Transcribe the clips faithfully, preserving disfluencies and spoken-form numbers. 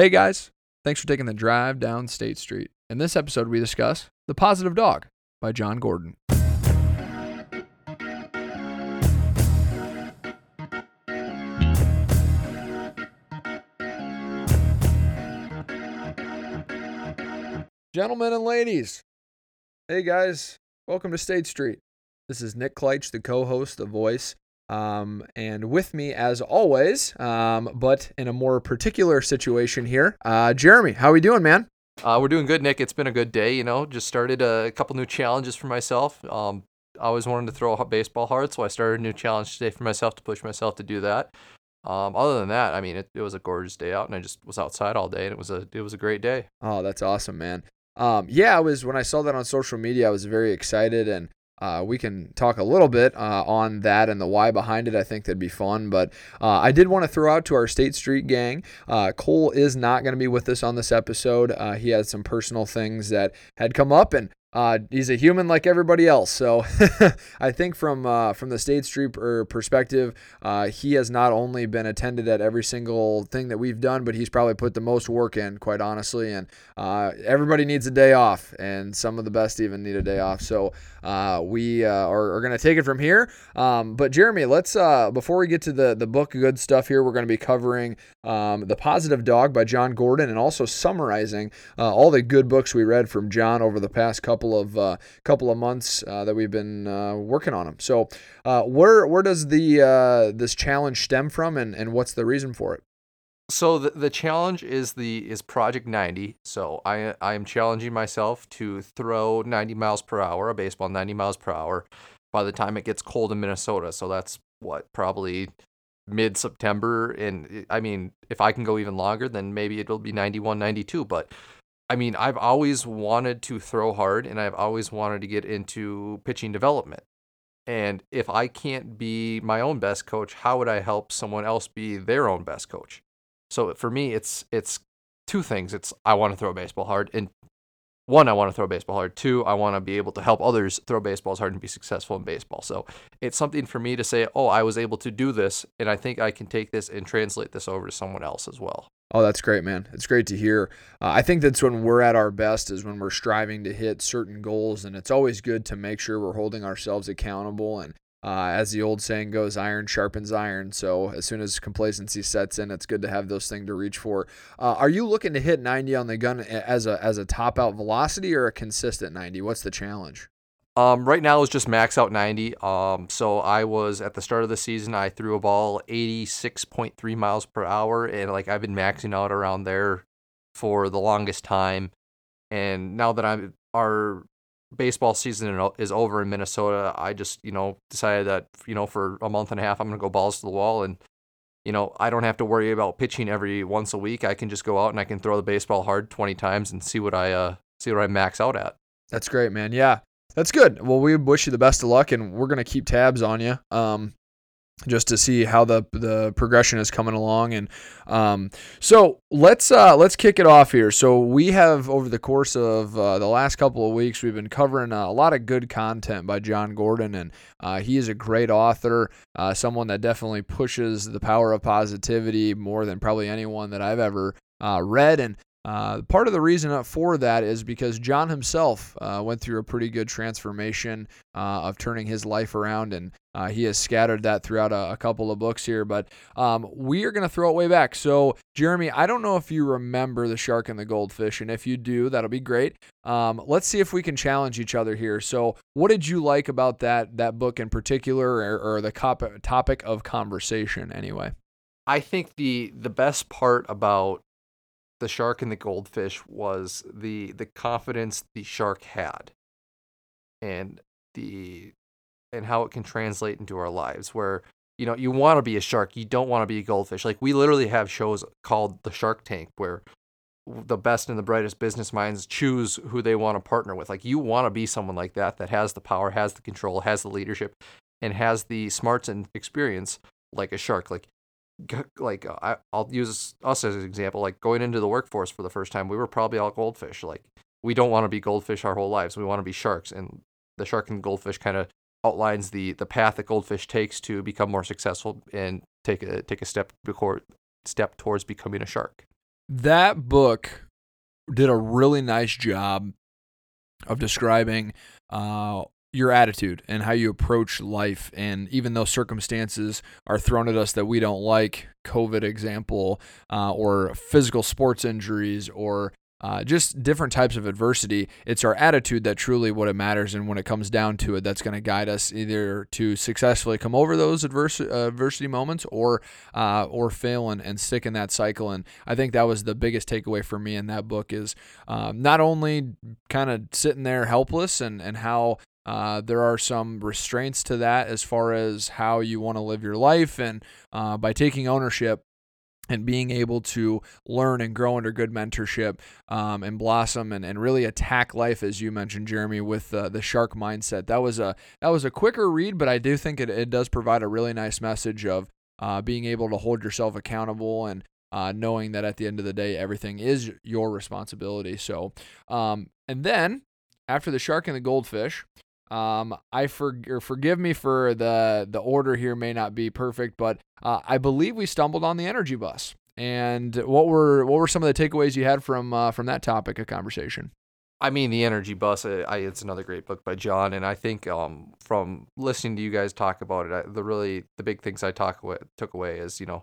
Hey guys, thanks for taking the drive down State Street. In this episode, we discuss The Positive Dog by John Gordon. Gentlemen and ladies, hey guys, welcome to State Street. This is Nick Kleitsch, the co-host, the voice, Um, and with me as always, um, but in a more particular situation here, uh, Jeremy, how are we doing, man? Uh, we're doing good, Nick. It's been a good day, you know, just started a couple new challenges for myself. Um, I always wanted to throw a baseball hard, so I started a new challenge today for myself to push myself to do that. Um, other than that, I mean, it, it was a gorgeous day out and I just was outside all day and it was a, it was a great day. Oh, that's awesome, man. Um, yeah, I was, when I saw that on social media, I was very excited and Uh, we can talk a little bit uh, on that and the why behind it. I think that'd be fun. But uh, I did want to throw out to our State Street gang, uh, Cole is not going to be with us on this episode. Uh, he had some personal things that had come up, and uh, he's a human like everybody else. So I think from uh, from the State Street perspective, uh, he has not only been attended at every single thing that we've done, but he's probably put the most work in, quite honestly. And uh, everybody needs a day off, and some of the best even need a day off. So Uh, we uh, are, are going to take it from here. Um, but Jeremy, let's uh, before we get to the the book good stuff here, we're going to be covering um, The Positive Dog by John Gordon and also summarizing uh, all the good books we read from John over the past couple of uh, couple of months uh, that we've been uh, working on him. So uh, where where does the uh, this challenge stem from, and, and what's the reason for it? So the, the challenge is the is Project ninety. So I I am challenging myself to throw ninety miles per hour, a baseball ninety miles per hour, by the time it gets cold in Minnesota. So that's what, probably mid-September. And I mean, if I can go even longer, then maybe it'll be ninety-one, ninety-two. But I mean, I've always wanted to throw hard, and I've always wanted to get into pitching development. And if I can't be my own best coach, how would I help someone else be their own best coach? So for me, it's it's two things. It's I want to throw baseball hard, and one, I want to throw baseball hard. Two, I want to be able to help others throw baseballs hard and be successful in baseball. So it's something for me to say, oh, I was able to do this, and I think I can take this and translate this over to someone else as well. Oh, that's great, man. It's great to hear. Uh, I think that's when we're at our best, is when we're striving to hit certain goals, and it's always good to make sure we're holding ourselves accountable. And Uh, as the old saying goes, iron sharpens iron. So as soon as complacency sets in, it's good to have those things to reach for. Uh, are you looking to hit ninety on the gun as a as a top out velocity or a consistent ninety? What's the challenge? Um, right now it's just max out ninety. Um, so I was at the start of the season, I threw a ball eighty-six point three miles per hour, and like I've been maxing out around there for the longest time. And now that I'm our baseball season is over in Minnesota, I just, you know, decided that, you know, for a month and a half, I'm going to go balls to the wall. And, you know, I don't have to worry about pitching every once a week. I can just go out and I can throw the baseball hard twenty times and see what I, uh, see what I max out at. That's great, man. Yeah, that's good. Well, we wish you the best of luck, and we're going to keep tabs on you. Um, just to see how the the progression is coming along. And um, so let's uh, let's kick it off here. So we have, over the course of uh, the last couple of weeks, we've been covering uh, a lot of good content by John Gordon, and uh, he is a great author, uh, someone that definitely pushes the power of positivity more than probably anyone that I've ever uh, read. And Uh, part of the reason for that is because John himself uh, went through a pretty good transformation uh, of turning his life around, and uh, he has scattered that throughout a, a couple of books here. But um, we are going to throw it way back. So, Jeremy, I don't know if you remember The Shark and the Goldfish, and if you do, that'll be great. Um, let's see if we can challenge each other here. So, what did you like about that that book in particular, or, or the cop- topic of conversation anyway? I think the the best part about The Shark and the Goldfish was the the confidence the shark had, and the and how it can translate into our lives, where, you know, you want to be a shark, you don't want to be a goldfish. Like, we literally have shows called The Shark Tank where the best and the brightest business minds choose who they want to partner with. Like, you want to be someone like that, that has the power, has the control, has the leadership, and has the smarts and experience like a shark. Like, like uh, I'll use us as an example. Like, going into the workforce for the first time, we were probably all goldfish. Like, we don't want to be goldfish our whole lives. We want to be sharks. And The Shark and Goldfish kind of outlines the the path that goldfish takes to become more successful and take a take a step before, step towards becoming a shark. that book did a really nice job of describing uh, your attitude and how you approach life. And even though circumstances are thrown at us that we don't like, COVID example, uh, or physical sports injuries, or Uh, just different types of adversity, it's our attitude that truly what it matters. And when it comes down to it, that's going to guide us either to successfully come over those adverse, uh, adversity moments or uh, or fail and, and stick in that cycle. And I think that was the biggest takeaway for me in that book is um, not only kind of sitting there helpless and, and how Uh, there are some restraints to that as far as how you want to live your life. And uh, by taking ownership, and being able to learn and grow under good mentorship um, and blossom and, and really attack life, as you mentioned, Jeremy, with uh, the shark mindset. That was a that was a quicker read, but I do think it, it does provide a really nice message of uh, being able to hold yourself accountable and uh, knowing that at the end of the day, everything is your responsibility. So, um, and then after The Shark and the Goldfish, Um, I for, or forgive me for the, the order here may not be perfect, but, uh, I believe we stumbled on The Energy Bus. And what were, what were some of the takeaways you had from, uh, from that topic of conversation? I mean, The Energy Bus, I, I, it's another great book by John. And I think, um, from listening to you guys talk about it, I, the really, the big things I talk away, took away is, you know,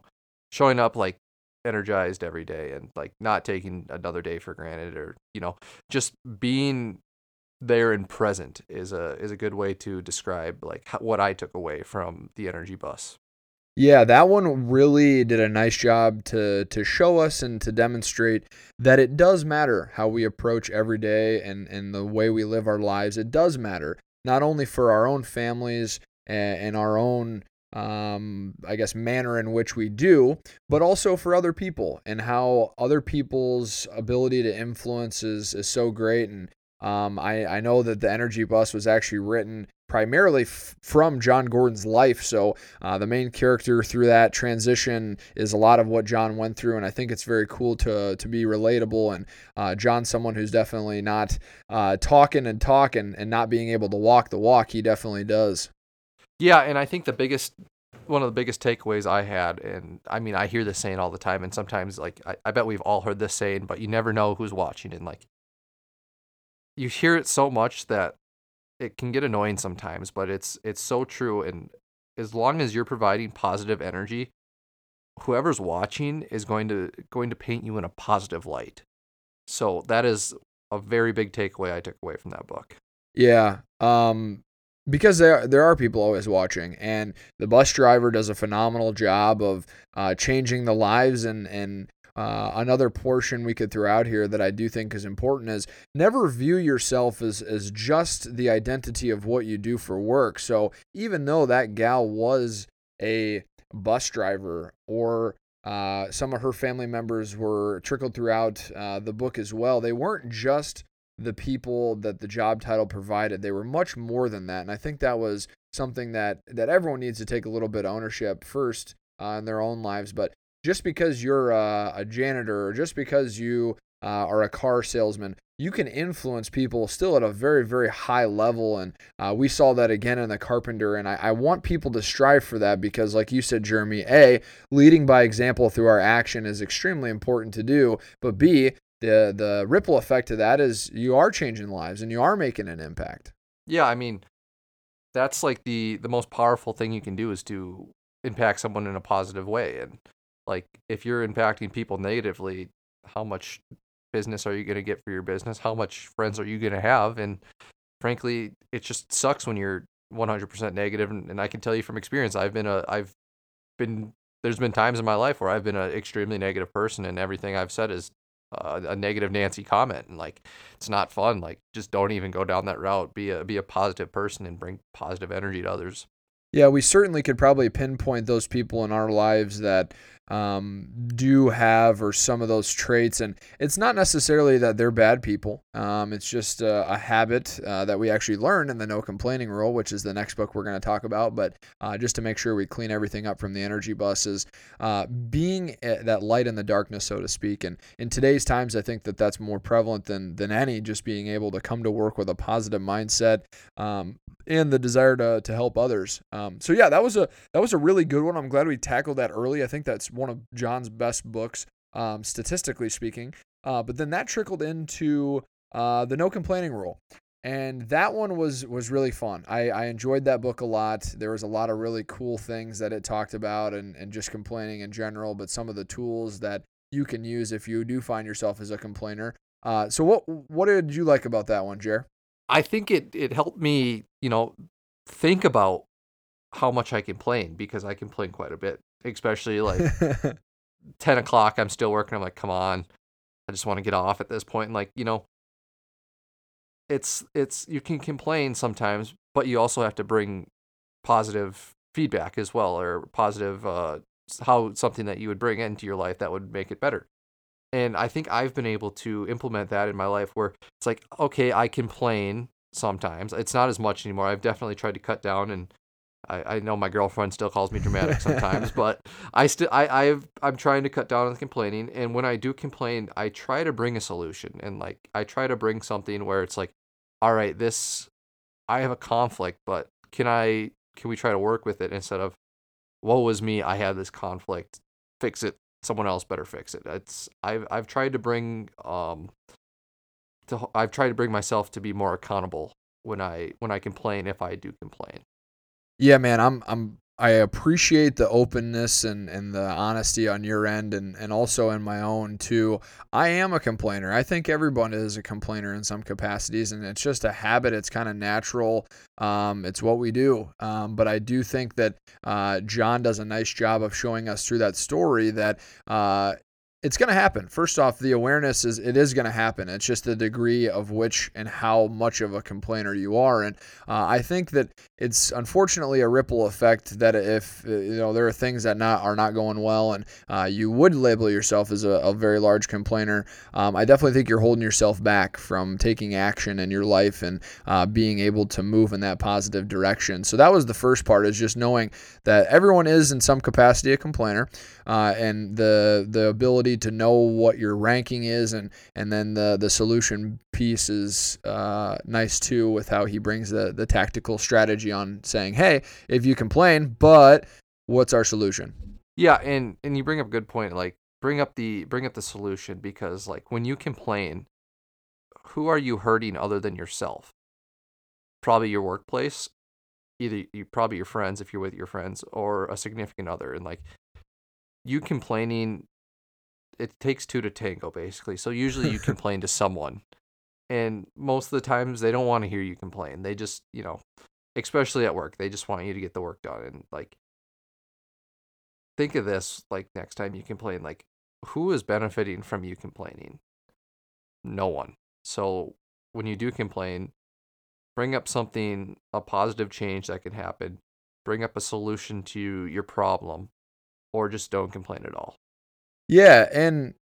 showing up like energized every day and like not taking another day for granted, or, you know, just being there and present is a is a good way to describe like how, what I took away from The Energy Bus. Yeah, that one really did a nice job to to show us and to demonstrate that it does matter how we approach every day and and the way we live our lives. It does matter not only for our own families and, and our own um I guess manner in which we do, but also for other people and how other people's ability to influence is is so great. And Um, I, I know that The Energy Bus was actually written primarily f- from John Gordon's life. So uh, the main character through that transition is a lot of what John went through. And I think it's very cool to to be relatable. And uh, John's someone who's definitely not uh, talking and talking and not being able to walk the walk. He definitely does. Yeah. And I think the biggest, one of the biggest takeaways I had, and I mean, I hear this saying all the time, and sometimes like, I, I bet we've all heard this saying, but you never know who's watching. And like, you hear it so much that it can get annoying sometimes, but it's it's so true. And as long as you're providing positive energy, whoever's watching is going to going to paint you in a positive light. So that is a very big takeaway I took away from that book. Yeah, um, because there there are people always watching, and the bus driver does a phenomenal job of uh, changing the lives and and. Uh, another portion we could throw out here that I do think is important is never view yourself as, as just the identity of what you do for work. So even though that gal was a bus driver, or uh, some of her family members were trickled throughout uh, the book as well, they weren't just the people that the job title provided. They were much more than that. And I think that was something that, that everyone needs to take a little bit of ownership first uh, in their own lives. But just because you're a, a janitor, or just because you uh, are a car salesman, you can influence people still at a very, very high level. And uh, we saw that again in The Carpenter. And I, I want people to strive for that because, like you said, Jeremy, A, leading by example through our action is extremely important to do. But B, the, the ripple effect of that is you are changing lives and you are making an impact. Yeah, I mean, that's like the, the most powerful thing you can do is to impact someone in a positive way. And like, if you're impacting people negatively, how much business are you going to get for your business? How much friends are you going to have? And frankly, it just sucks when you're one hundred percent negative. And, and I can tell you from experience, I've been a, I've been, there's been times in my life where I've been an extremely negative person, and everything I've said is uh, a negative Nancy comment. And like, it's not fun. Like, just don't even go down that route. Be a, be a positive person and bring positive energy to others. Yeah, we certainly could probably pinpoint those people in our lives that um, do have or some of those traits. And it's not necessarily that they're bad people. Um, it's just a, a habit uh, that we actually learn in the No Complaining Rule, which is the next book we're going to talk about. But uh, just to make sure we clean everything up from The Energy Bus is uh, being that light in the darkness, so to speak. And in today's times, I think that that's more prevalent than, than any, just being able to come to work with a positive mindset um, and the desire to, to help others. Um, so yeah, that was a that was a really good one. I'm glad we tackled that early. I think that's one of John's best books um, statistically speaking. Uh, but then that trickled into uh, The No Complaining Rule. And that one was was really fun. I, I enjoyed that book a lot. There was a lot of really cool things that it talked about and, and just complaining in general, but some of the tools that you can use if you do find yourself as a complainer. Uh, so what what did you like about that one, Jer? I think it, it helped me, you know, think about how much I complain, because I complain quite a bit, especially like ten o'clock, I'm still working. I'm like, come on, I just want to get off at this point. And like, you know, it's, it's, you can complain sometimes, but you also have to bring positive feedback as well, or positive, uh, how something that you would bring into your life that would make it better. And I think I've been able to implement that in my life, where it's like, okay, I complain sometimes. It's not as much anymore. I've definitely tried to cut down, and I, I know my girlfriend still calls me dramatic sometimes, but I still, I, I've, I'm trying to cut down on the complaining. And when I do complain, I try to bring a solution, and like, I try to bring something where it's like, all right, this, I have a conflict, but can I, can we try to work with it, instead of, woe was me, I had this conflict, fix it, someone else better fix it. It's, I've, I've tried to bring, um, to, I've tried to bring myself to be more accountable when I, when I complain, if I do complain. Yeah, man, I'm I'm I appreciate the openness and, and the honesty on your end, and, and also in my own too. I am a complainer. I think everyone is a complainer in some capacities, and it's just a habit. It's kind of natural. Um, it's what we do. Um, but I do think that uh, John does a nice job of showing us through that story that uh, it's going to happen. First off, the awareness is it is going to happen. It's just the degree of which and how much of a complainer you are. And uh, I think that it's unfortunately a ripple effect that if, you know, there are things that not are not going well, and uh, you would label yourself as a, a very large complainer. Um, I definitely think you're holding yourself back from taking action in your life and uh, being able to move in that positive direction. So that was the first part, is just knowing that everyone is in some capacity a complainer, uh, and the, the ability to know what your ranking is, and and then the the solution piece is uh, nice too, with how he brings the the tactical strategy on saying, hey, if you complain, but what's our solution? Yeah, and and you bring up a good point, like bring up the bring up the solution, because like when you complain, who are you hurting other than yourself? Probably your workplace, either you probably your friends if you're with your friends, or a significant other. And like you complaining, it takes two to tango, basically. So usually you complain to someone, and most of the times they don't want to hear you complain. They just, you know, especially at work, they just want you to get the work done. And like, think of this, like next time you complain, like who is benefiting from you complaining? No one. So when you do complain, bring up something, a positive change that can happen, bring up a solution to your problem, or just don't complain at all. Yeah, and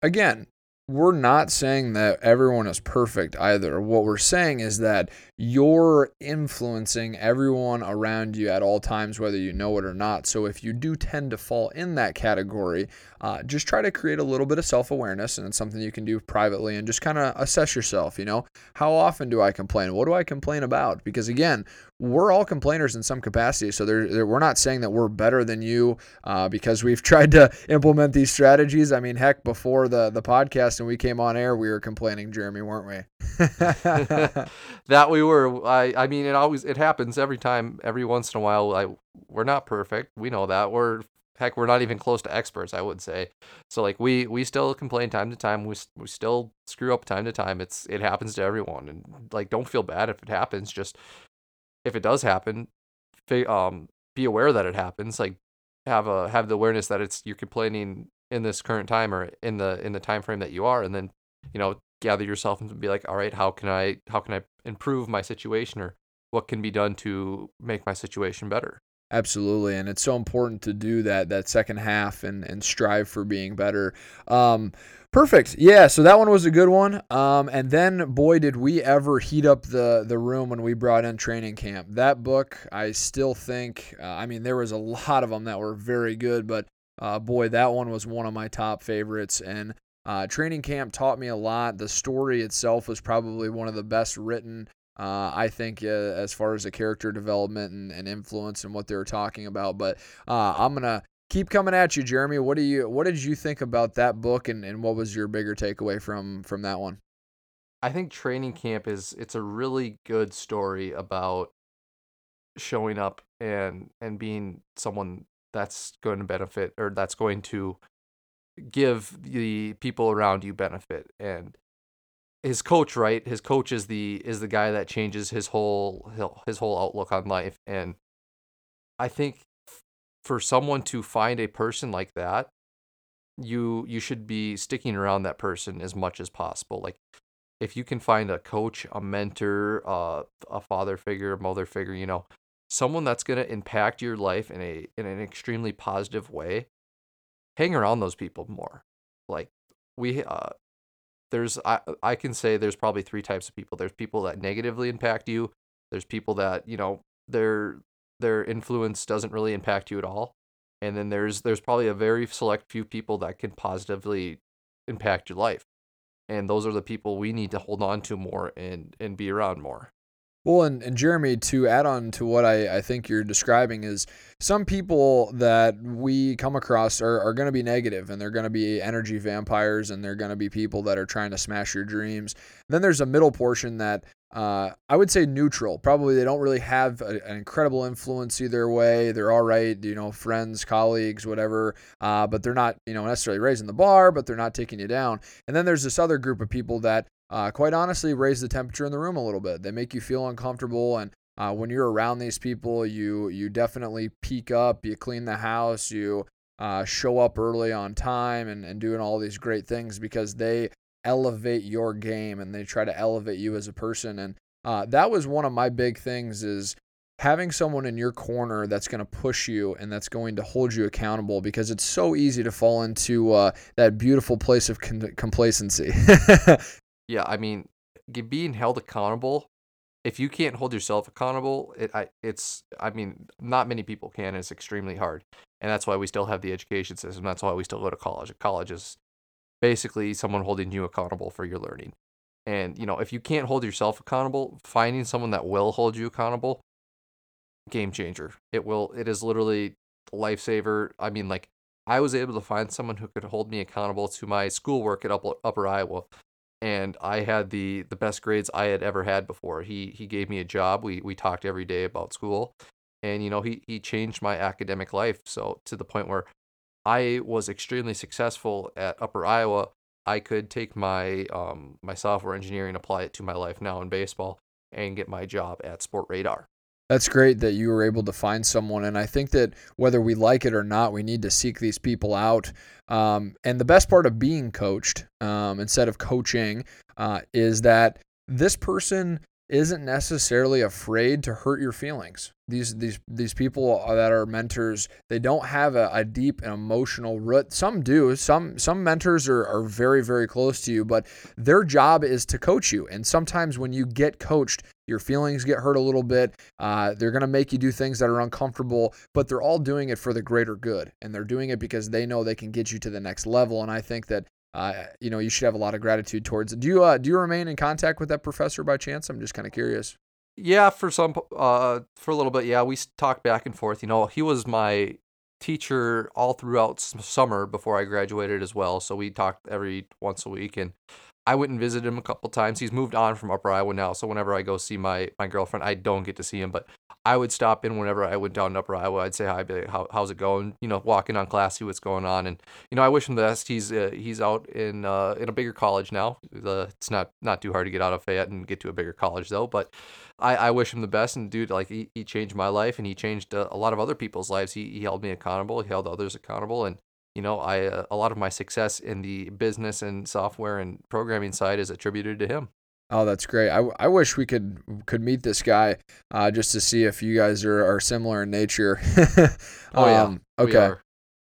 again, we're not saying that everyone is perfect either. What we're saying is that you're influencing everyone around you at all times, whether you know it or not. So if you do tend to fall in that category, uh, just try to create a little bit of self-awareness, and it's something you can do privately, and just kind of assess yourself, you know, how often do I complain? What do I complain about? Because again, we're all complainers in some capacity. So they're, they're, we're not saying that we're better than you uh, because we've tried to implement these strategies. I mean, heck, before the, the podcast and we came on air, we were complaining, Jeremy, weren't we? That we were. I, I mean, it always, it happens every time, every once in a while. I, we're not perfect. We know that. We're, heck, we're not even close to experts, I would say. So like we, we still complain time to time. We, we still screw up time to time. It's, it happens to everyone. And like, don't feel bad if it happens. Just, if it does happen, um, be aware that it happens. Like, have a have the awareness that it's you're complaining in this current time, or in the in the time frame that you are, and then, you know, gather yourself and be like, all right, how can I how can I improve my situation, or what can be done to make my situation better? Absolutely, and it's so important to do that that second half and and strive for being better. Um, Perfect. Yeah, so that one was a good one. Um, and then, boy, did we ever heat up the the room when we brought in Training Camp. That book, I still think, uh, I mean, there was a lot of them that were very good, but uh, boy, that one was one of my top favorites. And uh, Training Camp taught me a lot. The story itself was probably one of the best written, uh, I think, uh, as far as the character development and, and influence and what they were talking about. But uh, I'm going to keep coming at you, Jeremy. What do you what did you think about that book, and, and what was your bigger takeaway from from that one? I think Training Camp is it's a really good story about showing up and and being someone that's going to benefit, or that's going to give the people around you benefit. And his coach, right? His coach is the is the guy that changes his whole his whole outlook on life. And I think for someone to find a person like that, you you should be sticking around that person as much as possible. Like, if you can find a coach, a mentor, uh, a father figure, a mother figure, you know, someone that's going to impact your life in a in an extremely positive way, hang around those people more. Like, we, uh, there's, I, I can say there's probably three types of people. There's people that negatively impact you. There's people that, you know, their their influence doesn't really impact you at all. And then there's there's probably a very select few people that can positively impact your life. And those are the people we need to hold on to more and, and be around more. Well, and, and Jeremy, to add on to what I, I think you're describing is some people that we come across are, are going to be negative, and they're going to be energy vampires, and they're going to be people that are trying to smash your dreams. And then there's a middle portion that uh, I would say neutral. Probably they don't really have a, an incredible influence either way. They're all right, you know, friends, colleagues, whatever, uh, but they're not, you know, necessarily raising the bar, but they're not taking you down. And then there's this other group of people that Uh, quite honestly, raise the temperature in the room a little bit. They make you feel uncomfortable, and uh, when you're around these people, you you definitely peak up, you clean the house, you uh, show up early on time, and, and doing all these great things because they elevate your game, and they try to elevate you as a person. And uh, that was one of my big things, is having someone in your corner that's going to push you and that's going to hold you accountable, because it's so easy to fall into uh, that beautiful place of con- complacency. Yeah, I mean, being held accountable, if you can't hold yourself accountable, it, I, it's, I mean, not many people can. It's extremely hard. And that's why we still have the education system. That's why we still go to college. College is basically someone holding you accountable for your learning. And, you know, if you can't hold yourself accountable, finding someone that will hold you accountable, game changer. It will, it is literally a lifesaver. I mean, like, I was able to find someone who could hold me accountable to my schoolwork at Upper, Upper Iowa. And I had the, the best grades I had ever had before. He he gave me a job. We we talked every day about school. And, you know, he, he changed my academic life. So to the point where I was extremely successful at Upper Iowa, I could take my um my software engineering, apply it to my life now in baseball, and get my job at Sport Radar. That's great that you were able to find someone. And I think that whether we like it or not, we need to seek these people out. Um, and the best part of being coached um, instead of coaching uh, is that this person isn't necessarily afraid to hurt your feelings. These these these people that are mentors, they don't have a, a deep and emotional root. Some do. Some some mentors are, are very, very close to you, but their job is to coach you. And sometimes when you get coached, your feelings get hurt a little bit. Uh, they're going to make you do things that are uncomfortable, but they're all doing it for the greater good. And they're doing it because they know they can get you to the next level. And I think that Uh, you know, you should have a lot of gratitude towards it. Do you, uh, do you remain in contact with that professor by chance? I'm just kind of curious. Yeah, for some, uh, for a little bit. Yeah, we talked back and forth. You know, he was my teacher all throughout summer before I graduated as well. So we talked every once a week, and I went and visited him a couple times. He's moved on from Upper Iowa now. So whenever I go see my, my girlfriend, I don't get to see him, but I would stop in whenever I went down to Upper Iowa. I'd say hi, I'd be like, How, how's it going? You know, walk in on class, see what's going on. And, you know, I wish him the best. He's uh, he's out in uh, in a bigger college now. The, it's not, not too hard to get out of Fayette and get to a bigger college, though. But I, I wish him the best. And, dude, like, he, he changed my life, and he changed a, a lot of other people's lives. He, he held me accountable. He held others accountable. And, you know, I uh, a lot of my success in the business and software and programming side is attributed to him. Oh, that's great. I, I wish we could could meet this guy uh, just to see if you guys are, are similar in nature. oh, yeah. Um, okay.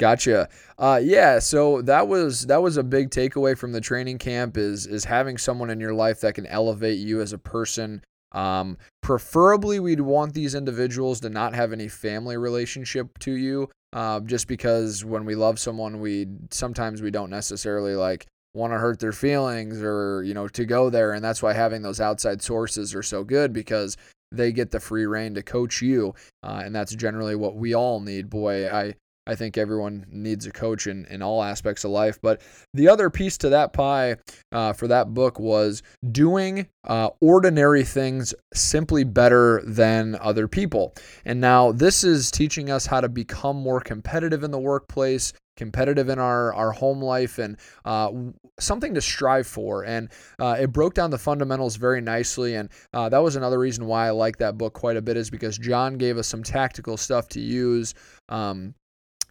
Gotcha. Uh, yeah. So that was that was a big takeaway from the Training Camp is is having someone in your life that can elevate you as a person. Um, preferably, we'd want these individuals to not have any family relationship to you, uh, just because when we love someone, we sometimes we don't necessarily like want to hurt their feelings or, you know, to go there. And that's why having those outside sources are so good, because they get the free rein to coach you. Uh, and that's generally what we all need. Boy, I, I think everyone needs a coach in, in all aspects of life. But the other piece to that pie uh, for that book was doing uh, ordinary things simply better than other people. And now this is teaching us how to become more competitive in the workplace, competitive in our, our home life, and uh, something to strive for. And uh, it broke down the fundamentals very nicely. And uh, that was another reason why I like that book quite a bit, is because John gave us some tactical stuff to use um,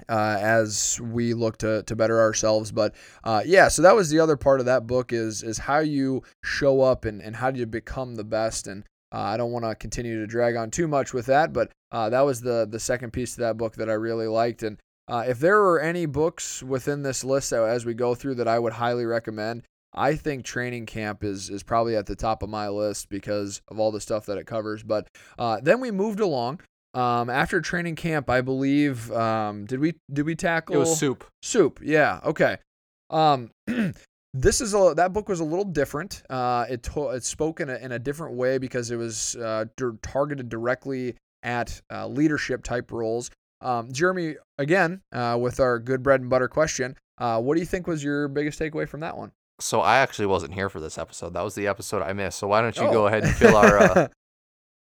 uh, as we look to, to better ourselves. But uh, yeah, so that was the other part of that book, is, is how you show up and, and how do you become the best. And uh, I don't want to continue to drag on too much with that, but uh, that was the, the second piece to that book that I really liked. And Uh, if there are any books within this list as we go through that I would highly recommend, I think Training Camp is is probably at the top of my list because of all the stuff that it covers. But uh, then we moved along. Um, after Training Camp, I believe, um, did we did we tackle? It was Soup. Soup, yeah, okay. Um, this is a that book was a little different. Uh, it to, it spoke in a, in a different way because it was uh, d- targeted directly at uh, leadership type roles. Um, Jeremy, again, uh, with our good bread and butter question, uh, what do you think was your biggest takeaway from that one? So I actually wasn't here for this episode. That was the episode I missed. So why don't you oh. go ahead and fill our uh,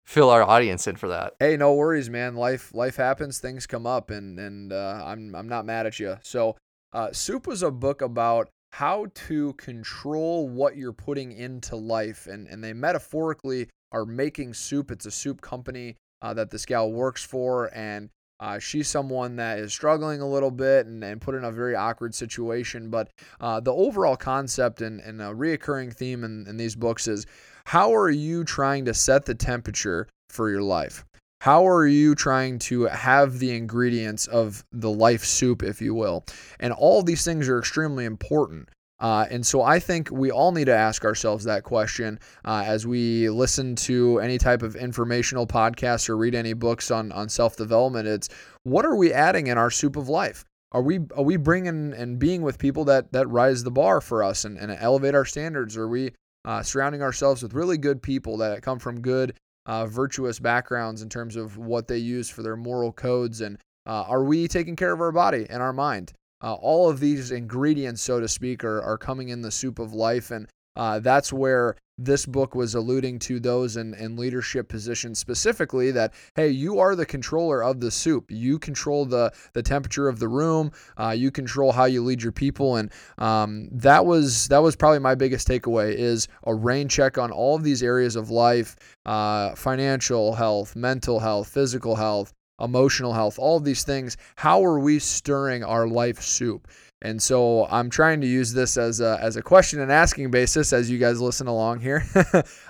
fill our audience in for that? Hey, no worries, man. Life life happens. Things come up, and and uh, I'm I'm not mad at you. So uh, Soup was a book about how to control what you're putting into life, and and they metaphorically are making soup. It's a soup company uh, that this gal works for, and Uh, she's someone that is struggling a little bit and, and put in a very awkward situation. But uh, the overall concept and, and a reoccurring theme in, in these books is, how are you trying to set the temperature for your life? How are you trying to have the ingredients of the life soup, if you will? And all these things are extremely important. Uh, and so I think we all need to ask ourselves that question uh, as we listen to any type of informational podcasts or read any books on, on self-development. It's, what are we adding in our soup of life? Are we are we bringing and being with people that, that rise the bar for us and, and elevate our standards? Are we uh, surrounding ourselves with really good people that come from good, uh, virtuous backgrounds in terms of what they use for their moral codes? And uh, are we taking care of our body and our mind? Uh, all of these ingredients, so to speak, are, are coming in the soup of life. And uh, that's where this book was alluding to those in, in leadership positions specifically, that, hey, you are the controller of the soup. You control the the temperature of the room. Uh, you control how you lead your people. And um, that was that was probably my biggest takeaway, is a rain check on all of these areas of life, uh, financial health, mental health, physical health, emotional health, all of these things. How are we stirring our life soup? And so I'm trying to use this as a, as a question and asking basis as you guys listen along here.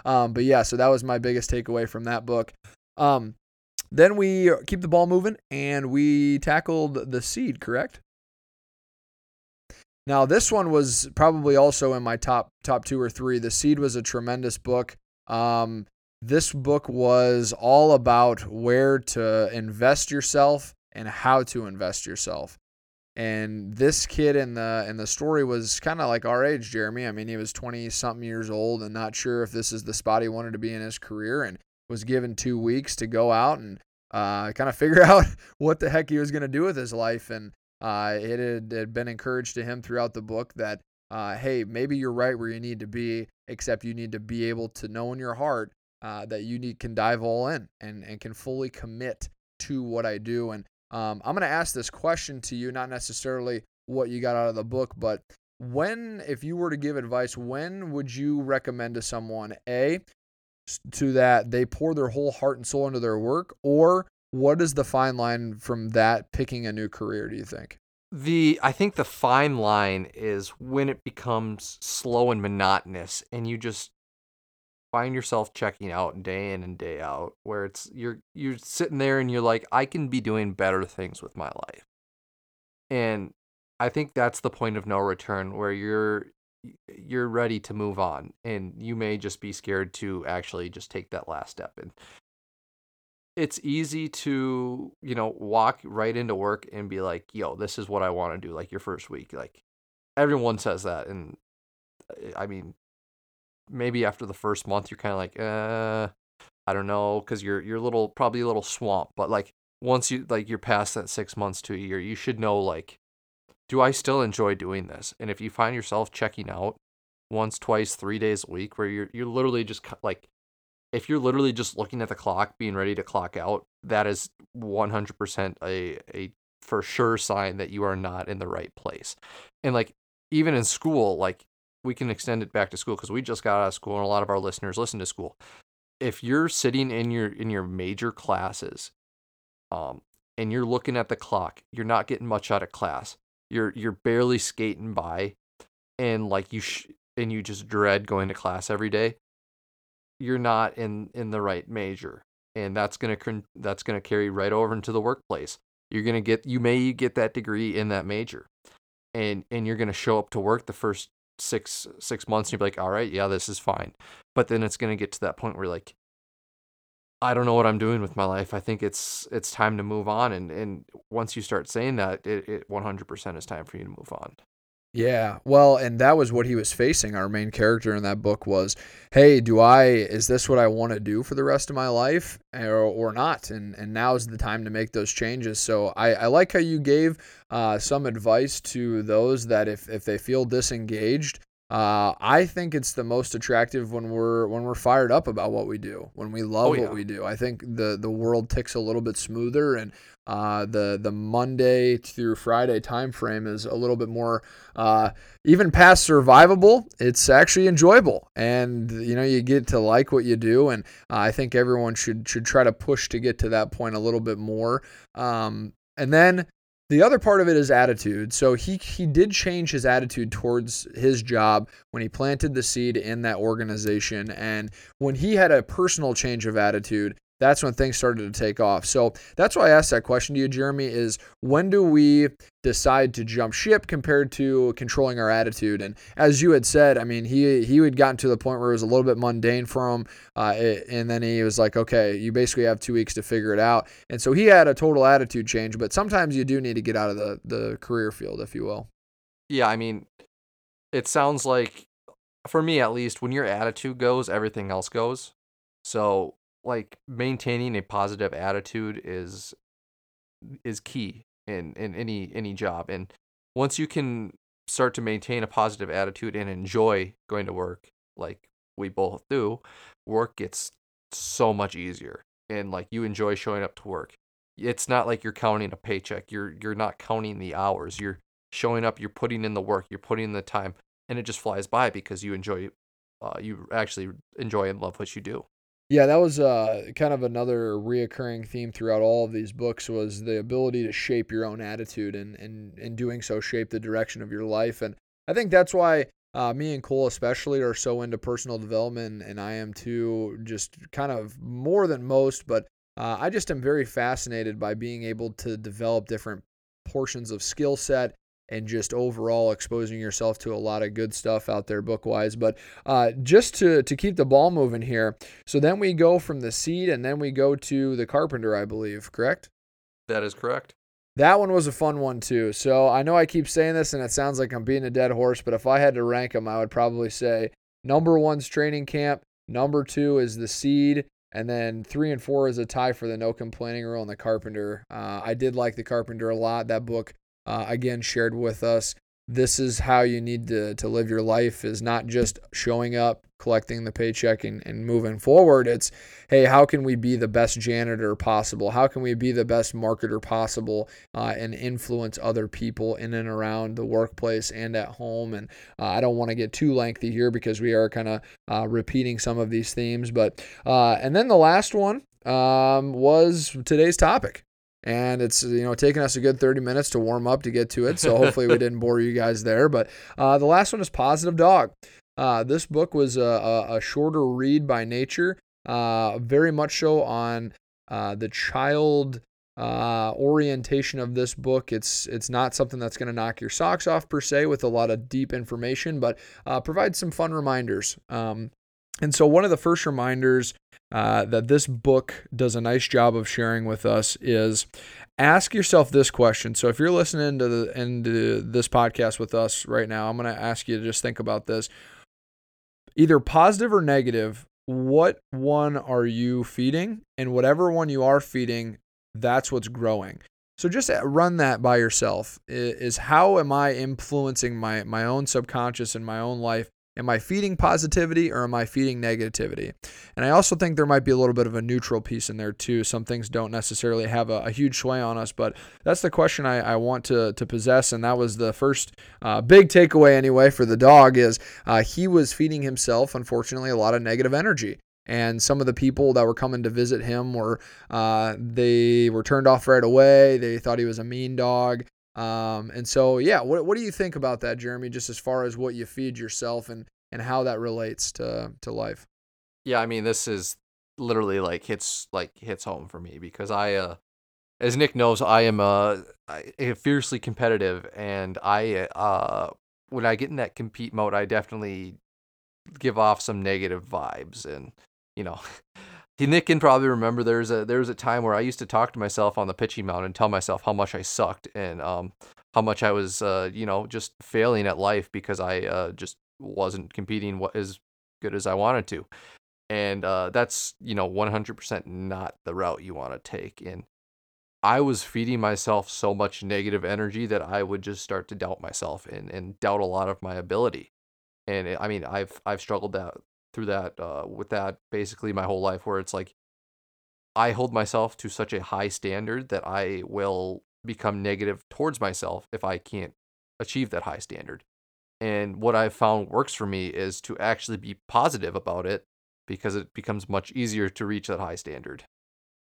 um, but yeah, so that was my biggest takeaway from that book. Um, then we keep the ball moving and we tackled The Seed, correct? Now this one was probably also in my top, top two or three. The Seed was a tremendous book. Um, This book was all about where to invest yourself and how to invest yourself. And this kid in the in the story was kind of like our age, Jeremy. I mean, he was twenty-something years old and not sure if this is the spot he wanted to be in his career, and was given two weeks to go out and uh, kind of figure out what the heck he was going to do with his life. And uh, it had, had been encouraged to him throughout the book that, uh, hey, maybe you're right where you need to be, except you need to be able to know in your heart Uh, that you need can dive all in and, and can fully commit to what I do. And um, I'm going to ask this question to you, not necessarily what you got out of the book, but when, if you were to give advice, when would you recommend to someone, A, to that they pour their whole heart and soul into their work, or what is the fine line from that picking a new career, do you think? The I think the fine line is when it becomes slow and monotonous and you just find yourself checking out day in and day out, where it's you're you're sitting there and you're like, I can be doing better things with my life. And I think that's the point of no return, where you're you're ready to move on, and you may just be scared to actually just take that last step. And it's easy to, you know, walk right into work and be like, yo, this is what I want to do, like your first week. Like everyone says that, and I mean, maybe after the first month, you're kind of like, uh, I don't know, because you're you're a little, probably a little swamped. But like, once you like you're past that six months to a year, you should know, like, do I still enjoy doing this? And if you find yourself checking out once, twice, three days a week, where you're you're literally just like, if you're literally just looking at the clock, being ready to clock out, that is one hundred percent a a for sure sign that you are not in the right place. And like even in school, like we can extend it back to school because we just got out of school, and a lot of our listeners listen to school. If you're sitting in your in your major classes, um, and you're looking at the clock, you're not getting much out of class. You're you're barely skating by, and like you sh- and you just dread going to class every day. You're not in, in the right major, and that's gonna that's gonna carry right over into the workplace. You're gonna get you may get that degree in that major, and and you're gonna show up to work the first six six months, and you'll be like, all right, yeah, this is fine. But then it's gonna get to that point where you're like, I don't know what I'm doing with my life. I think it's it's time to move on. And and once you start saying that, it, it one hundred percent is time for you to move on. Yeah, well, and that was what he was facing. Our main character in that book was, hey, do I, is this what I want to do for the rest of my life or, or not? And and now's the time to make those changes. So I, I like how you gave uh, some advice to those that if, if they feel disengaged, uh, I think it's the most attractive when we're when we're fired up about what we do, when we love oh, yeah. what we do. I think the, the world ticks a little bit smoother, and Uh, the the Monday through Friday time frame is a little bit more, uh, even past survivable, it's actually enjoyable. And, you know, you get to like what you do. And uh, I think everyone should should try to push to get to that point a little bit more. Um, and then the other part of it is attitude. So he he did change his attitude towards his job when he planted the seed in that organization. And when he had a personal change of attitude, that's when things started to take off. So that's why I asked that question to you, Jeremy, is when do we decide to jump ship compared to controlling our attitude? And as you had said, I mean, he he had gotten to the point where it was a little bit mundane for him. Uh, it, and then he was like, okay, you basically have two weeks to figure it out. And so he had a total attitude change, but sometimes you do need to get out of the, the career field, if you will. Yeah, I mean, it sounds like, for me at least, when your attitude goes, everything else goes. So like maintaining a positive attitude is is key in, in any any job. And once you can start to maintain a positive attitude and enjoy going to work, like we both do, work gets so much easier. And like you enjoy showing up to work. It's not like you're counting a paycheck. You're you're not counting the hours. You're showing up, you're putting in the work, you're putting in the time, and it just flies by because you enjoy uh, you actually enjoy and love what you do. Yeah, that was uh, kind of another reoccurring theme throughout all of these books was the ability to shape your own attitude and, and, and doing so shape the direction of your life. And I think that's why uh, me and Cole especially are so into personal development, and I am too, just kind of more than most, but uh, I just am very fascinated by being able to develop different portions of skill set and just overall exposing yourself to a lot of good stuff out there book-wise. But uh, just to to keep the ball moving here, so then we go from The Seed, and then we go to The Carpenter, I believe, correct? That is correct. That one was a fun one, too. So I know I keep saying this, and it sounds like I'm beating a dead horse, but if I had to rank them, I would probably say number one's Training Camp, number two is The Seed, and then three and four is a tie for The No Complaining Rule and The Carpenter. Uh, I did like The Carpenter a lot. That book, Uh, again, shared with us, this is how you need to, to live your life, is not just showing up, collecting the paycheck, and, and moving forward. It's, hey, how can we be the best janitor possible? How can we be the best marketer possible uh, and influence other people in and around the workplace and at home? And uh, I don't want to get too lengthy here because we are kind of uh, repeating some of these themes. But uh, and then the last one um, was today's topic. And it's, you know, taking us a good thirty minutes to warm up to get to it. So hopefully we didn't bore you guys there. But uh, the last one is Positive Dog. Uh, this book was a, a, a shorter read by nature, uh, very much so on uh, the child uh, orientation of this book. It's it's not something that's going to knock your socks off per se with a lot of deep information, but uh, provides some fun reminders. Um, and so one of the first reminders Uh, that this book does a nice job of sharing with us is ask yourself this question. So if you're listening to the, into this podcast with us right now, I'm going to ask you to just think about this. Either positive or negative, what one are you feeding? And whatever one you are feeding, that's what's growing. So just run that by yourself, is how am I influencing my, my own subconscious in my own life? Am I feeding positivity or am I feeding negativity? And I also think there might be a little bit of a neutral piece in there too. Some things don't necessarily have a, a huge sway on us, but that's the question I, I want to, to possess. And that was the first uh, big takeaway anyway for the dog is uh, he was feeding himself, unfortunately, a lot of negative energy. And some of the people that were coming to visit him were, uh, they were turned off right away. They thought he was a mean dog. Um, and so, yeah, what what do you think about that, Jeremy, just as far as what you feed yourself and, and how that relates to, to life? Yeah. I mean, this is literally like hits, like hits home for me because I, uh, as Nick knows, I am, uh, fiercely competitive, and I, uh, when I get in that compete mode, I definitely give off some negative vibes. And, you know, Nick can probably remember there's a there was a time where I used to talk to myself on the pitching mound and tell myself how much I sucked and um how much I was uh you know just failing at life because I uh just wasn't competing what as good as I wanted to, and uh that's you know one hundred percent not the route you want to take. And I was feeding myself so much negative energy that I would just start to doubt myself and and doubt a lot of my ability. And it, I mean I've I've struggled that. through that, uh, with that basically my whole life, where it's like, I hold myself to such a high standard that I will become negative towards myself if I can't achieve that high standard. And what I've found works for me is to actually be positive about it, because it becomes much easier to reach that high standard.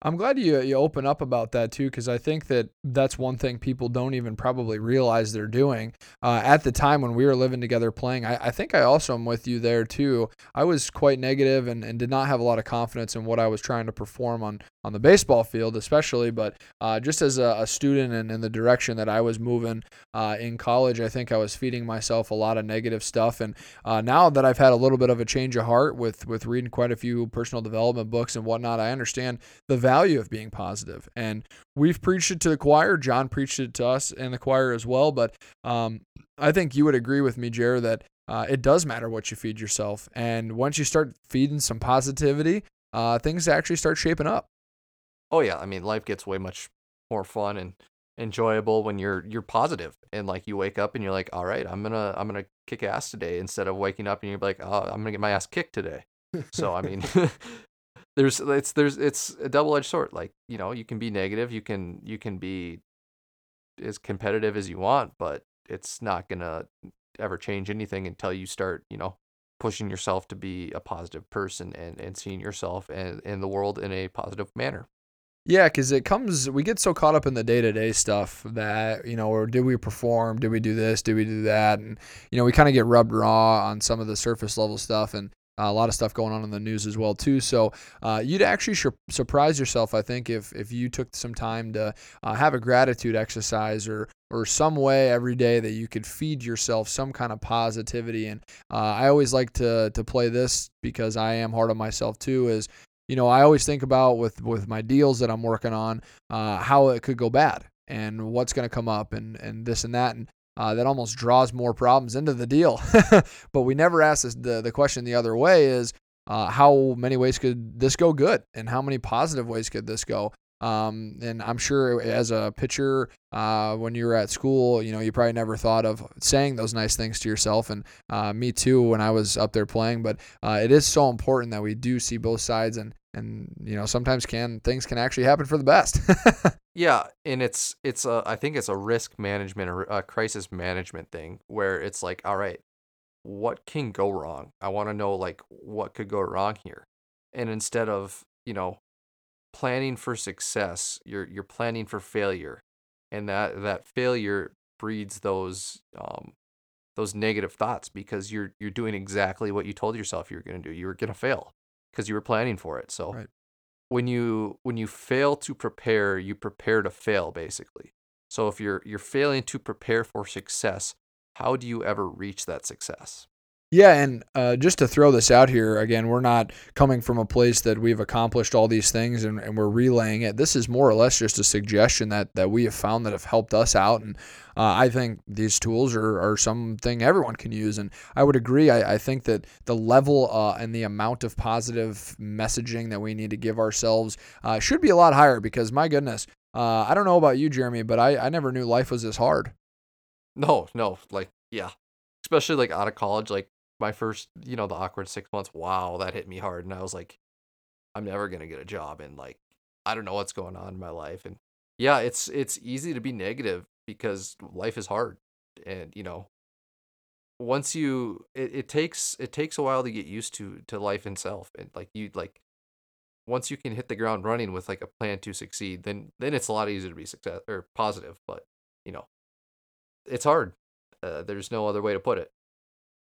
I'm glad you you open up about that too, because I think that that's one thing people don't even probably realize they're doing. Uh, at the time when we were living together playing, I, I think I also am with you there too. I was quite negative and, and did not have a lot of confidence in what I was trying to perform on, on the baseball field especially, but uh, just as a, a student and in the direction that I was moving uh, in college, I think I was feeding myself a lot of negative stuff. And uh, now that I've had a little bit of a change of heart with, with reading quite a few personal development books and whatnot, I understand the value value of being positive. And we've preached it to the choir. John preached it to us and the choir as well. But um, I think you would agree with me, Jer, that uh, it does matter what you feed yourself. And once you start feeding some positivity, uh, things actually start shaping up. Oh yeah. I mean, life gets way much more fun and enjoyable when you're, you're positive and like you wake up and you're like, all right, I'm going to, I'm going to kick ass today, instead of waking up and you're like, oh, I'm going to get my ass kicked today. So, I mean, There's it's there's it's a double-edged sword. Like, you know, you can be negative, you can you can be as competitive as you want, but it's not gonna ever change anything until you start, you know, pushing yourself to be a positive person and, and seeing yourself and, and the world in a positive manner. Yeah, because it comes, we get so caught up in the day-to-day stuff that, you know, or did we perform? Did we do this? Did we do that? And, you know, we kind of get rubbed raw on some of the surface level stuff, and a lot of stuff going on in the news as well too. So uh, you'd actually sh- surprise yourself, I think, if if you took some time to uh, have a gratitude exercise or or some way every day that you could feed yourself some kind of positivity. And uh, I always like to to play this because I am hard on myself too. Is you know I always think about with with my deals that I'm working on uh, how it could go bad and what's going to come up and and this and that and. Uh, that almost draws more problems into the deal. But we never ask this, the, the question the other way is, uh, how many ways could this go good? And how many positive ways could this go? Um, and I'm sure as a pitcher, uh, when you were at school, you know, you probably never thought of saying those nice things to yourself. And uh, me too, when I was up there playing. But uh, it is so important that we do see both sides. And, and you know, sometimes can things can actually happen for the best. Yeah, and it's it's a, I think it's a risk management or a crisis management thing where it's like, all right, what can go wrong? I want to know like what could go wrong here, and instead of you know planning for success, you're you're planning for failure, and that that failure breeds those um, those negative thoughts because you're you're doing exactly what you told yourself you were going to do. You were going to fail because you were planning for it. So. Right. When you when you fail to prepare, you prepare to fail, basically. So if you're you're failing to prepare for success, how do you ever reach that success? Yeah, and uh, just to throw this out here, again, we're not coming from a place that we've accomplished all these things and, and we're relaying it. This is more or less just a suggestion that, that we have found that have helped us out. And uh, I think these tools are, are something everyone can use. And I would agree. I, I think that the level uh, and the amount of positive messaging that we need to give ourselves uh, should be a lot higher because, my goodness, uh, I don't know about you, Jeremy, but I, I never knew life was this hard. No, no. Like, yeah. Especially like out of college, like, my first, you know, the awkward six months, wow, that hit me hard. And I was like, I'm never going to get a job. And like, I don't know what's going on in my life. And yeah, it's, it's easy to be negative because life is hard. And, you know, once you, it, it takes, it takes a while to get used to, to life itself. And like, you, like, once you can hit the ground running with like a plan to succeed, then, then it's a lot easier to be success or positive, but you know, it's hard. Uh, there's no other way to put it.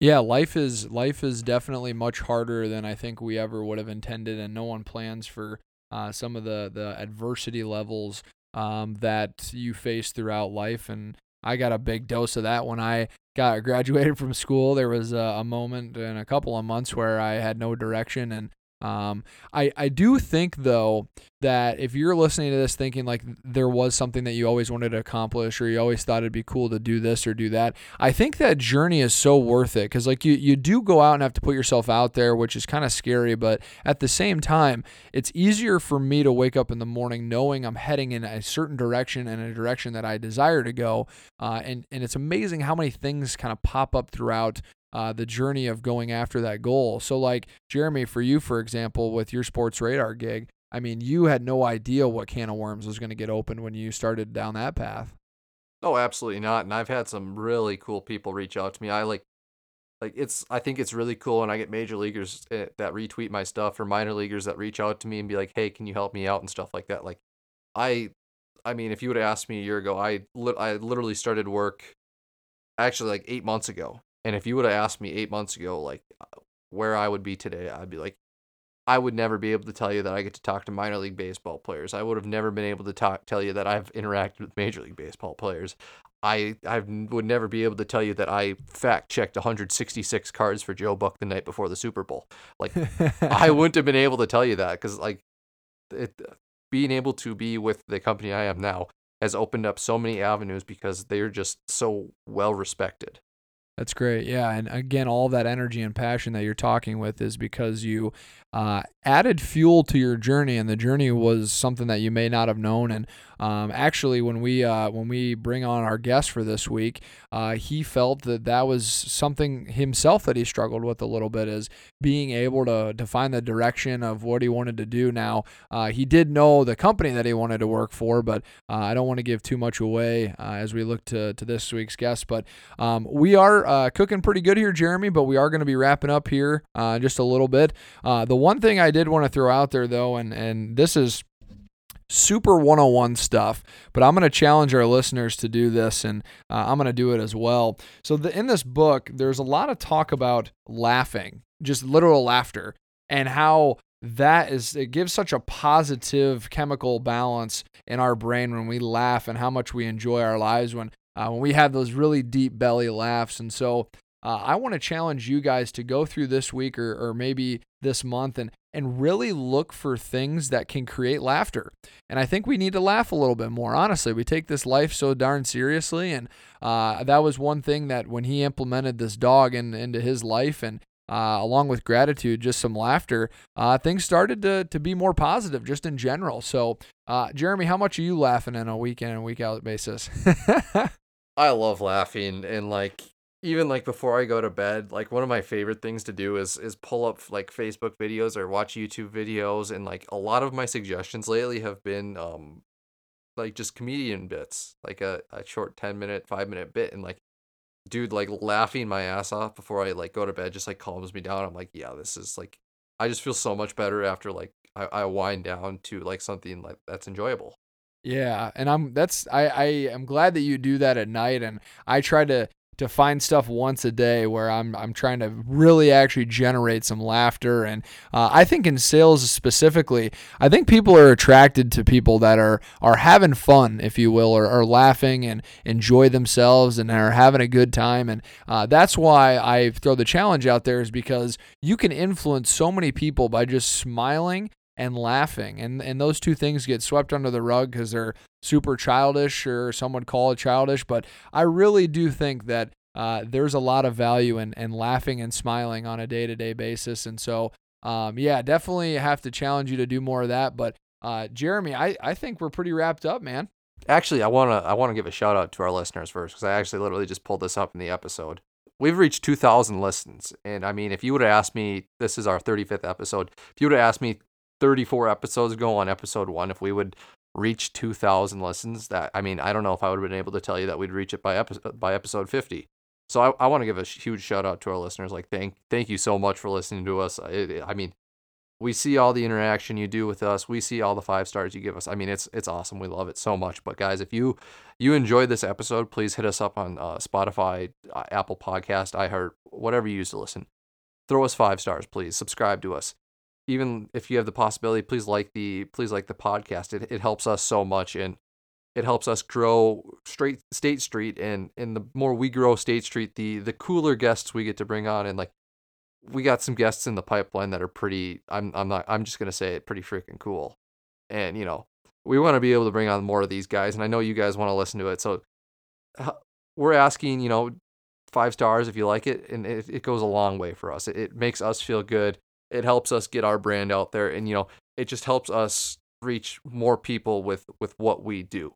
Yeah, life is life is definitely much harder than I think we ever would have intended, and no one plans for uh, some of the, the adversity levels um, that you face throughout life. And I got a big dose of that when I got graduated from school. There was a, a moment in a couple of months where I had no direction, and um, I I do think though that if you're listening to this thinking like there was something that you always wanted to accomplish or you always thought it'd be cool to do this or do that, I think that journey is so worth it because like you, you do go out and have to put yourself out there, which is kind of scary. But at the same time, it's easier for me to wake up in the morning knowing I'm heading in a certain direction and a direction that I desire to go. Uh, and, and it's amazing how many things kind of pop up throughout Uh, the journey of going after that goal. So like Jeremy, for you, for example, with your Sports Radar gig, I mean, you had no idea what can of worms was going to get open when you started down that path. Oh, absolutely not. And I've had some really cool people reach out to me. I like, like it's, I think it's really cool when I get major leaguers that retweet my stuff or minor leaguers that reach out to me and be like, hey, can you help me out and stuff like that. Like I, I mean, if you would have asked me a year ago, I, li- I literally started work actually like eight months ago. And if you would have asked me eight months ago, like where I would be today, I'd be like, I would never be able to tell you that I get to talk to minor league baseball players. I would have never been able to talk, tell you that I've interacted with major league baseball players. I I would never be able to tell you that I fact checked one hundred sixty-six cards for Joe Buck the night before the Super Bowl. Like I wouldn't have been able to tell you that because like it, being able to be with the company I am now has opened up so many avenues because they're just so well respected. That's great. Yeah. And again, all that energy and passion that you're talking with is because you uh, added fuel to your journey, and the journey was something that you may not have known. And um, actually, when we uh, when we bring on our guest for this week, uh, he felt that that was something himself that he struggled with a little bit, is being able to, to find the direction of what he wanted to do. Now, uh, he did know the company that he wanted to work for, but uh, I don't want to give too much away uh, as we look to, to this week's guest. But um, we are Uh, cooking pretty good here, Jeremy, but we are going to be wrapping up here uh, in just a little bit. Uh, the one thing I did want to throw out there, though, and, and this is super one oh one stuff, but I'm going to challenge our listeners to do this, and uh, I'm going to do it as well. So the, in this book, there's a lot of talk about laughing, just literal laughter, and how that is, it gives such a positive chemical balance in our brain when we laugh and how much we enjoy our lives when Uh, when we have those really deep belly laughs. And so uh, I want to challenge you guys to go through this week or, or maybe this month and and really look for things that can create laughter. And I think we need to laugh a little bit more. Honestly, we take this life so darn seriously. And uh, that was one thing that when he implemented this dog in, into his life and uh, along with gratitude, just some laughter, uh, things started to, to be more positive just in general. So uh, Jeremy, how much are you laughing on a week in and week out basis? I love laughing, and like even like before I go to bed, like one of my favorite things to do is is pull up like Facebook videos or watch YouTube videos, and like a lot of my suggestions lately have been um like just comedian bits, like a, a short ten minute, five minute bit, and like dude, like laughing my ass off before I like go to bed just like calms me down. I'm like, yeah, this is like I just feel so much better after like I, I wind down to like something like that's enjoyable. Yeah. And I'm, that's, I, I am glad that you do that at night. And I try to to find stuff once a day where I'm I'm trying to really actually generate some laughter. And uh, I think in sales specifically, I think people are attracted to people that are are having fun, if you will, or are laughing and enjoy themselves and are having a good time. And uh, that's why I throw the challenge out there, is because you can influence so many people by just smiling and laughing. And and those two things get swept under the rug because they're super childish, or some would call it childish. But I really do think that uh, there's a lot of value in, in laughing and smiling on a day-to-day basis. And so, um, yeah, definitely have to challenge you to do more of that. But uh, Jeremy, I, I think we're pretty wrapped up, man. Actually, I want to I want to give a shout out to our listeners first, because I actually literally just pulled this up in the episode. We've reached two thousand listens. And I mean, if you would have asked me, this is our thirty-fifth episode. If you would have asked me thirty-four episodes ago on episode one, if we would reach two thousand listens, that, I mean, I don't know if I would have been able to tell you that we'd reach it by episode, by episode fifty. So I, I want to give a huge shout out to our listeners. Like, thank, thank you so much for listening to us. It, it, I mean, we see all the interaction you do with us. We see all the five stars you give us. I mean, it's, it's awesome. We love it so much. But guys, if you, you enjoyed this episode, please hit us up on uh, Spotify, uh, Apple Podcast, iHeart, whatever you use to listen. Throw us five stars, please. Subscribe to us. Even if you have the possibility, please like the please like the podcast. It it helps us so much, and it helps us grow straight State Street. And, and the more we grow State Street, the the cooler guests we get to bring on. And like, we got some guests in the pipeline that are pretty. I'm I'm not. I'm just gonna say it. Pretty freaking cool. And you know, we want to be able to bring on more of these guys. And I know you guys want to listen to it. So we're asking, you know, five stars if you like it, and it, it goes a long way for us. It, it makes us feel good. It helps us get our brand out there, and, you know, it just helps us reach more people with, with what we do.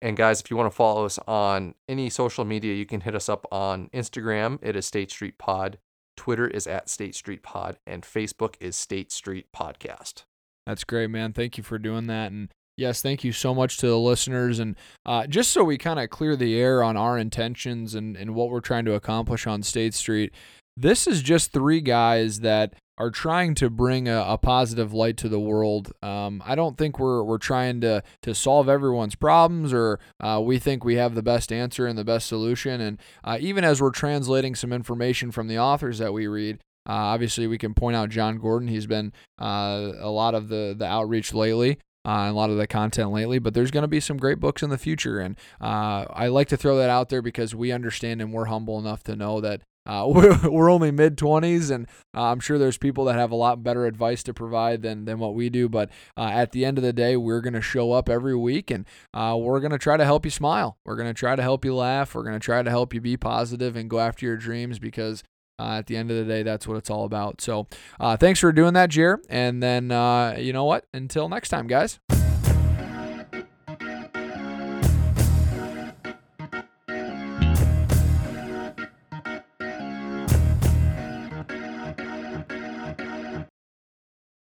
And guys, if you want to follow us on any social media, you can hit us up on Instagram. It is State Street Pod. Twitter is at State Street Pod, and Facebook is State Street Podcast. That's great, man. Thank you for doing that. And yes, thank you so much to the listeners. And uh, just so we kind of clear the air on our intentions and, and what we're trying to accomplish on State Street, this is just three guys that are trying to bring a, a positive light to the world. Um, I don't think we're we're trying to to solve everyone's problems, or uh, we think we have the best answer and the best solution. And uh, even as we're translating some information from the authors that we read, uh, obviously we can point out John Gordon. He's been uh, a lot of the the outreach lately. Uh, a lot of the content lately, but there's going to be some great books in the future. And uh, I like to throw that out there because we understand and we're humble enough to know that uh, we're, we're only mid-twenties, and uh, I'm sure there's people that have a lot better advice to provide than, than what we do. But uh, at the end of the day, we're going to show up every week, and uh, we're going to try to help you smile. We're going to try to help you laugh. We're going to try to help you be positive and go after your dreams, because Uh, at the end of the day, that's what it's all about. So uh, thanks for doing that, Jer. And then, uh, you know what? Until next time, guys.